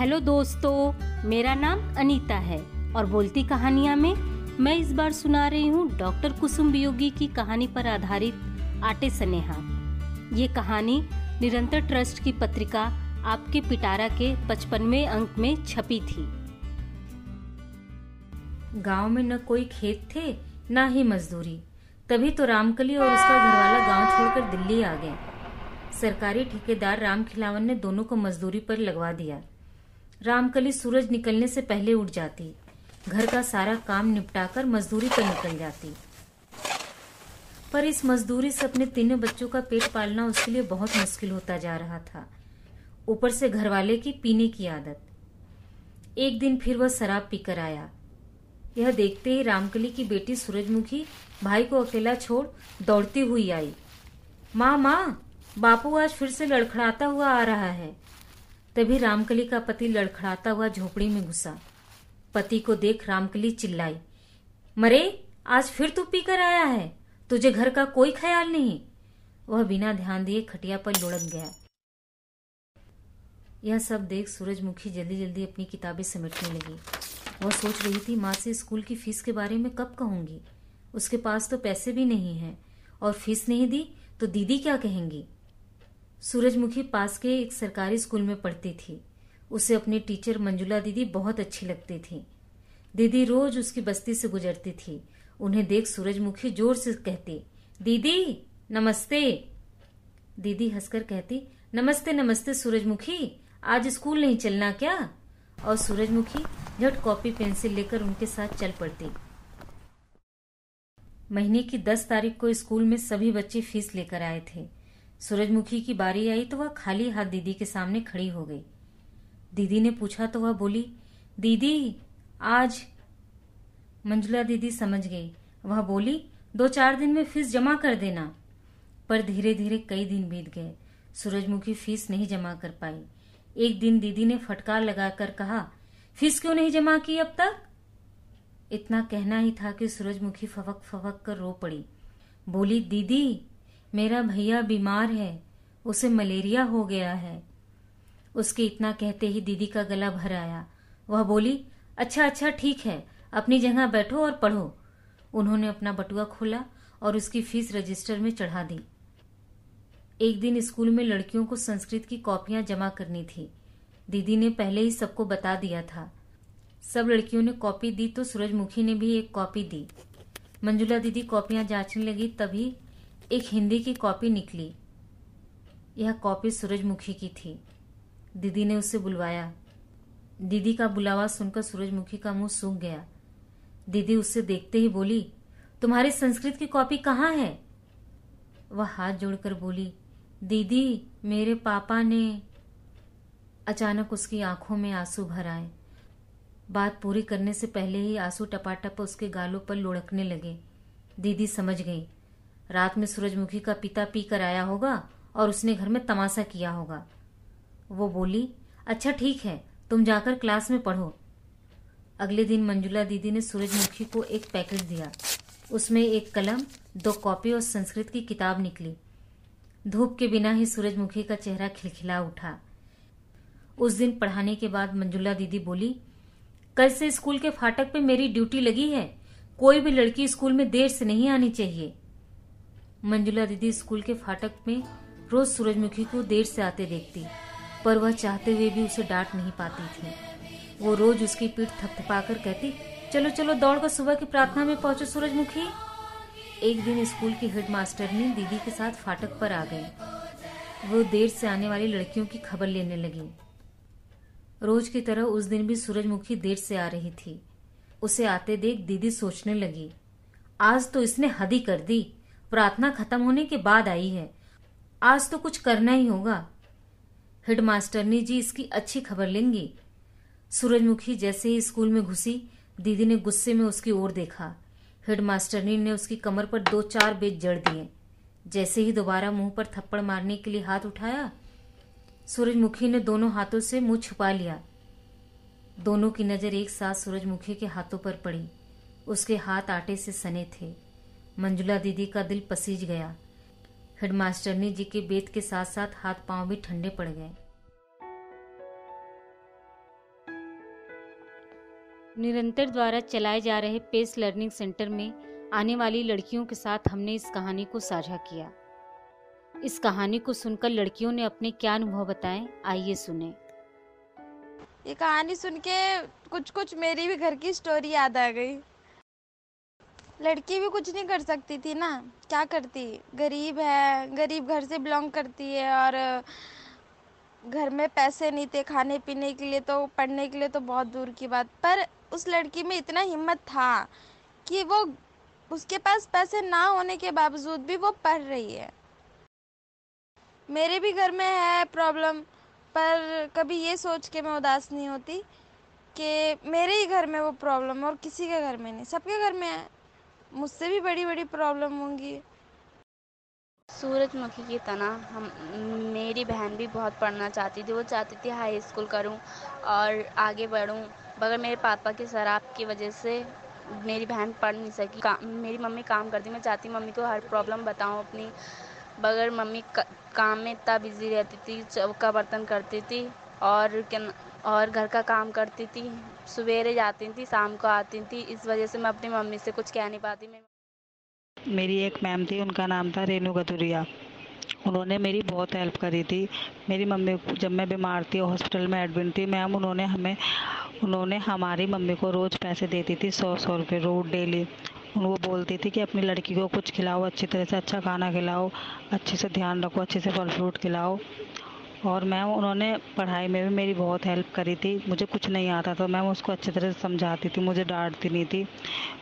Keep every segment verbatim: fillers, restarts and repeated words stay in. Hello दोस्तों, मेरा नाम अनीता है और बोलती कहानियाँ में मैं इस बार सुना रही हूँ डॉक्टर कुसुम बियोगी की कहानी पर आधारित आटे स्नेहा। ये कहानी निरंतर ट्रस्ट की पत्रिका आपके पिटारा के पचपनवें अंक में छपी थी। गांव में न कोई खेत थे ना ही मजदूरी, तभी तो रामकली और उसका घरवाला गांव छोड़कर दिल्ली आ गए। सरकारी ठेकेदार राम खिलावन ने दोनों को मजदूरी पर लगवा दिया। रामकली सूरज निकलने से पहले उठ जाती, घर का सारा काम निपटाकर मजदूरी पर निकल जाती, पर इस मजदूरी से अपने तीनों बच्चों का पेट पालना उसके लिए बहुत मुश्किल होता जा रहा था। ऊपर से घरवाले की पीने की आदत। एक दिन फिर वह शराब पीकर आया। यह देखते ही रामकली की बेटी सूरजमुखी भाई को अकेला छोड़ दौड़ती हुई आई। माँ माँ, बापू आज फिर से लड़खड़ाता हुआ आ रहा है। तभी रामकली का पति लड़खड़ाता हुआ झोपड़ी में घुसा। पति को देख रामकली चिल्लाई, मरे आज फिर तू पीकर आया है, तुझे घर का कोई ख्याल नहीं। वह बिना ध्यान दिए खटिया पर लुढ़क गया। यह सब देख सूरजमुखी जल्दी जल्दी अपनी किताबें समेटने लगी। वह सोच रही थी, माँ से स्कूल की फीस के बारे में कब कहूंगी, उसके पास तो पैसे भी नहीं है और फीस नहीं दी तो दीदी क्या कहेंगी। सूरजमुखी पास के एक सरकारी स्कूल में पढ़ती थी। उसे अपनी टीचर मंजूला दीदी बहुत अच्छी लगती थी। दीदी रोज उसकी बस्ती से गुजरती थी। उन्हें देख सूरजमुखी जोर से कहती, दीदी नमस्ते। दीदी हंसकर कहती, नमस्ते नमस्ते सूरजमुखी, आज स्कूल नहीं चलना क्या? और सूरजमुखी झट कॉपी पेंसिल लेकर उनके साथ चल पड़ती। महीने की दस तारीख को स्कूल में सभी बच्चे फीस लेकर आए थे। सूरजमुखी की बारी आई तो वह खाली हाथ दीदी के सामने खड़ी हो गई। दीदी ने पूछा तो वह बोली, दीदी आज। मंजूला दीदी समझ गई। वह बोली, दो चार दिन में फीस जमा कर देना। पर धीरे धीरे कई दिन बीत गए, सूरजमुखी फीस नहीं जमा कर पाई। एक दिन दीदी ने फटकार लगाकर कहा, फीस क्यों नहीं जमा की अब तक? इतना कहना ही था कि सूरजमुखी फवक फवक कर रो पड़ी। बोली, दीदी मेरा भैया बीमार है, उसे मलेरिया हो गया है। उसके इतना कहते ही दीदी का गला भर आया। वह बोली, अच्छा अच्छा ठीक है, अपनी जगह बैठो और पढ़ो। उन्होंने अपना बटुआ खोला और उसकी फीस रजिस्टर में चढ़ा दी। एक दिन स्कूल में लड़कियों को संस्कृत की कॉपियां जमा करनी थी। दीदी ने पहले ही सबको बता दिया था। सब लड़कियों ने कॉपी दी तो सूरजमुखी ने भी एक कॉपी दी। मंजूला दीदी कॉपियां जांचने लगी, तभी एक हिंदी की कॉपी निकली। यह कॉपी सूरजमुखी की थी। दीदी ने उसे बुलवाया। दीदी का बुलावा सुनकर सूरजमुखी का मुंह सूख गया। दीदी उससे देखते ही बोली, तुम्हारी संस्कृत की कॉपी कहाँ है? वह हाथ जोड़कर बोली, दीदी मेरे पापा ने। अचानक उसकी आंखों में आंसू भर आए। बात पूरी करने से पहले ही आंसू टपाटप उसके गालों पर लुढ़कने लगे। दीदी समझ गई, रात में सूरजमुखी का पिता पी कर आया होगा और उसने घर में तमाशा किया होगा। वो बोली, अच्छा ठीक है, तुम जाकर क्लास में पढ़ो। अगले दिन मंजूला दीदी ने सूरजमुखी को एक पैकेट दिया। उसमें एक कलम, दो कॉपी और संस्कृत की किताब निकली। धूप के बिना ही सूरजमुखी का चेहरा खिलखिला उठा। उस दिन पढ़ाने के बाद मंजूला दीदी बोली, कल से स्कूल के फाटक पे मेरी ड्यूटी लगी है, कोई भी लड़की स्कूल में देर से नहीं आनी चाहिए। मंजूला दीदी स्कूल के फाटक में रोज सूरजमुखी को देर से आते देखती, पर वह चाहते हुए भी उसे डांट नहीं पाती थी। वो रोज उसकी पीठ थपथपाकर कहती, चलो चलो दौड़कर सुबह की प्रार्थना में पहुंचो सूरजमुखी। एक दिन स्कूल की हेडमास्टर ने दीदी के साथ फाटक पर आ गई। वो देर से आने वाली लड़कियों की खबर लेने लगी। रोज की तरह उस दिन भी सूरजमुखी देर से आ रही थी। उसे आते देख दीदी सोचने लगी, आज तो इसने हद ही कर दी, प्रार्थना खत्म होने के बाद आई है, आज तो कुछ करना ही होगा। हेडमास्टरनी जी इसकी अच्छी खबर लेंगी। सूरजमुखी जैसे ही स्कूल में घुसी, दीदी ने गुस्से में उसकी ओर देखा। हेडमास्टरनी ने उसकी कमर पर दो चार बेत जड़ दिए। जैसे ही दोबारा मुंह पर थप्पड़ मारने के लिए हाथ उठाया, सूरजमुखी ने दोनों हाथों से मुंह छुपा लिया। दोनों की नजर एक साथ सूरजमुखी के हाथों पर पड़ी। उसके हाथ आटे से सने थे। मंजूला दीदी का दिल पसीज गया। हेडमास्टरनी जी के बेत के साथ साथ हाथ पांव भी ठंडे पड़ गए। निरंतर द्वारा चलाए जा रहे पेस लर्निंग सेंटर में आने वाली लड़कियों के साथ हमने इस कहानी को साझा किया। इस कहानी को सुनकर लड़कियों ने अपने क्या अनुभव बताए, आइए सुने। ये कहानी सुन के कुछ कुछ मेरी भी घर की स्टोरी याद आ गई। लड़की भी कुछ नहीं कर सकती थी ना, क्या करती, गरीब है, गरीब घर से बिलोंग करती है और घर में पैसे नहीं थे खाने पीने के लिए, तो पढ़ने के लिए तो बहुत दूर की बात। पर उस लड़की में इतना हिम्मत था कि वो उसके पास पैसे ना होने के बावजूद भी वो पढ़ रही है। मेरे भी घर में है प्रॉब्लम, पर कभी ये सोच के मैं उदास नहीं होती कि मेरे ही घर में वो प्रॉब्लम और किसी के घर में नहीं, सबके घर में है। मुझसे भी बड़ी बड़ी प्रॉब्लम होंगी। सूरजमुखी की तरह हम मेरी बहन भी बहुत पढ़ना चाहती थी। वो चाहती थी हाई स्कूल करूं और आगे बढ़ूं, मगर मेरे पापा के शराब की वजह से मेरी बहन पढ़ नहीं सकी। का, मेरी मम्मी काम करती, मैं चाहती मम्मी को हर प्रॉब्लम बताऊं अपनी, मगर मम्मी का, काम में इतना बिजी रहती थी, चौका का बर्तन करती थी और और घर का काम करती थी। सवेरे जाती थी, शाम को आती थी, इस वजह से मैं अपनी मम्मी से कुछ कह नहीं पाती। मेरी एक मैम थी, उनका नाम था रेनू गातुरिया। उन्होंने मेरी बहुत हेल्प करी थी। मेरी मम्मी जब मैं बीमार थी, हॉस्पिटल में एडमिट थी मैम, उन्होंने हमें उन्होंने हमारी मम्मी को रोज़ पैसे देती थी, सौ सौ रुपये रोज डेली। वो बोलती थी कि अपनी लड़की को कुछ खिलाओ, अच्छी तरह से अच्छा खाना खिलाओ, अच्छे से ध्यान रखो, अच्छे से फल फ्रूट खिलाओ। और मैम उन्होंने पढ़ाई में भी मेरी बहुत हेल्प करी थी। मुझे कुछ नहीं आता तो मैम उसको अच्छी तरह से समझाती थी, मुझे डांटती नहीं थी,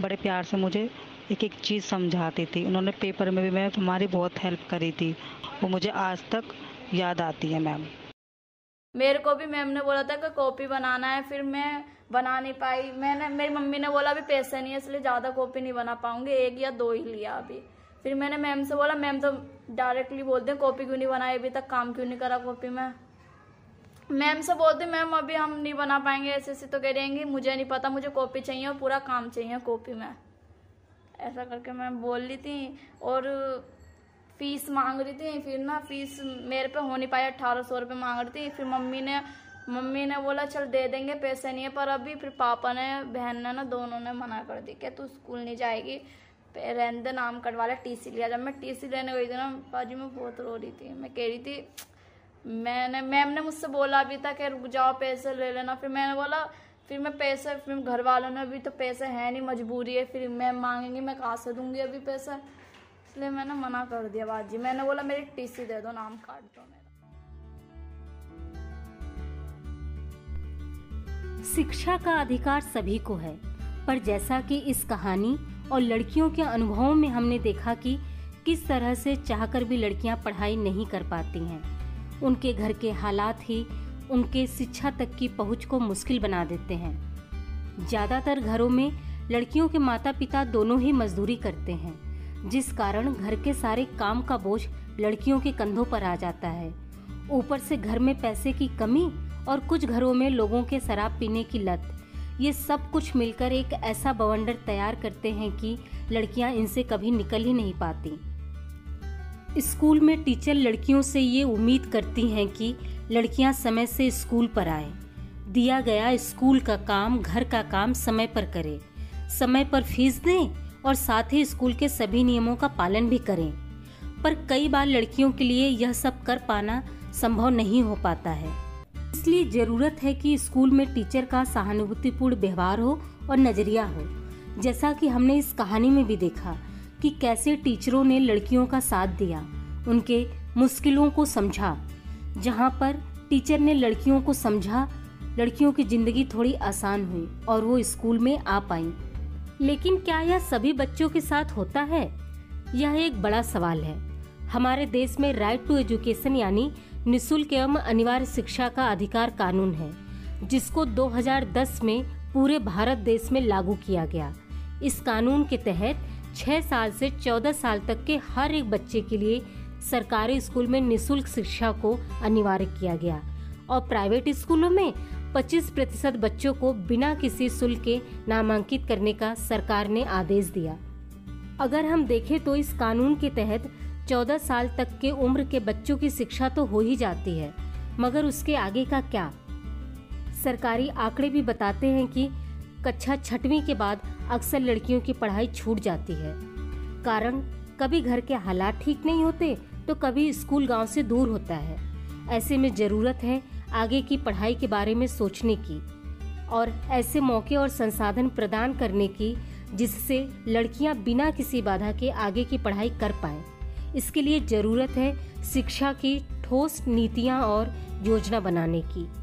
बड़े प्यार से मुझे एक एक चीज़ समझाती थी। उन्होंने पेपर में भी मैम हमारी बहुत हेल्प करी थी, वो मुझे आज तक याद आती है मैम। मेरे को भी मैम ने बोला था कि कॉपी बनाना है, फिर मैं बना नहीं पाई। मैंने मेरी मम्मी ने बोला अभी पैसे नहीं है इसलिए ज़्यादा कॉपी नहीं बना पाऊंगी, एक या दो ही लिया अभी। फिर मैंने मैम से बोला, मैम तो डायरेक्टली बोलते हैं कॉपी क्यों नहीं बनाई, अभी तक काम क्यों नहीं करा कॉपी में। मैम से बोलते मैम अभी हम नहीं बना पाएंगे, ऐसे ऐसे तो कह देंगे, मुझे नहीं पता, मुझे कॉपी चाहिए और पूरा काम चाहिए कॉपी में, ऐसा करके मैम बोल रही थी। और फीस मांग रही थी, फिर ना फीस मेरे पे हो नहीं पाया, अट्ठारह सौ रुपये मांग रही थी। फिर मम्मी ने मम्मी ने बोला चल दे देंगे, पैसे नहीं है पर अभी। फिर पापा ने बहन ने ना दोनों ने मना कर दी कि तू स्कूल नहीं जाएगी, रहने दे, नाम कटवा ले, टीसी लिया। जब मैं टीसी लेने गई थी ना बाजी, मैं बहुत रो रही थी। मैं कह रही थी, मैंने मैम ने मुझसे बोला भी था कि रुक जाओ पैसे ले लेना। फिर मैंने बोला, फिर मैं पैसे, फिर घर वालों ने अभी तो पैसे हैं नहीं, मजबूरी है, फिर मैम मांगेंगी, मैं कहाँ से दूँगी अभी पैसा, इसलिए मैंने मना कर दिया बाजी। मैंने बोला मेरी टीसी दे दो, नाम काट दो मेरा। शिक्षा का अधिकार सभी को है, पर जैसा कि इस कहानी और लड़कियों के अनुभवों में हमने देखा कि किस तरह से चाहकर भी लड़कियां पढ़ाई नहीं कर पाती हैं। उनके घर के हालात ही उनके शिक्षा तक की पहुंच को मुश्किल बना देते हैं। ज्यादातर घरों में लड़कियों के माता पिता दोनों ही मजदूरी करते हैं, जिस कारण घर के सारे काम का बोझ लड़कियों के कंधों पर आ जाता है। ऊपर से घर में पैसे की कमी और कुछ घरों में लोगों के शराब पीने की लत, ये सब कुछ मिलकर एक ऐसा बवंडर तैयार करते हैं कि लड़कियां इनसे कभी निकल ही नहीं पाती। स्कूल में टीचर लड़कियों से ये उम्मीद करती हैं कि लड़कियां समय से स्कूल पर आए, दिया गया स्कूल का काम, घर का काम समय पर करें, समय पर फीस दें और साथ ही स्कूल के सभी नियमों का पालन भी करें। पर कई बार लड़कियों के लिए यह सब कर पाना संभव नहीं हो पाता है, इसलिए जरूरत है कि स्कूल में टीचर का सहानुभूतिपूर्ण व्यवहार हो और नजरिया हो। जैसा कि हमने इस कहानी में भी देखा कि कैसे टीचरों ने लड़कियों का साथ दिया, उनके मुश्किलों को समझा। जहाँ पर टीचर ने लड़कियों को समझा, लड़कियों की जिंदगी थोड़ी आसान हुई और वो स्कूल में आ पाई। लेकिन क्या यह सभी बच्चों के साथ होता है? यह एक बड़ा सवाल है। हमारे देश में राइट टू एजुकेशन यानी निःशुल्क एवं अनिवार्य शिक्षा का अधिकार कानून है, जिसको दो हज़ार दस में पूरे भारत देश में लागू किया गया। इस कानून के तहत छह साल से चौदह साल तक के हर एक बच्चे के लिए सरकारी स्कूल में निःशुल्क शिक्षा को अनिवार्य किया गया और प्राइवेट स्कूलों में पच्चीस प्रतिशत बच्चों को बिना किसी शुल्क के नामांकित करने का सरकार ने आदेश दिया। अगर हम देखें तो इस कानून के तहत चौदह साल तक के उम्र के बच्चों की शिक्षा तो हो ही जाती है, मगर उसके आगे का क्या? सरकारी आंकड़े भी बताते हैं कि कक्षा छठवीं के बाद अक्सर लड़कियों की पढ़ाई छूट जाती है। कारण कभी घर के हालात ठीक नहीं होते तो कभी स्कूल गांव से दूर होता है। ऐसे में ज़रूरत है आगे की पढ़ाई के बारे में सोचने की और ऐसे मौके और संसाधन प्रदान करने की जिससे लड़कियां बिना किसी बाधा के आगे की पढ़ाई कर पाएं। इसके लिए ज़रूरत है शिक्षा की ठोस नीतियां और योजना बनाने की।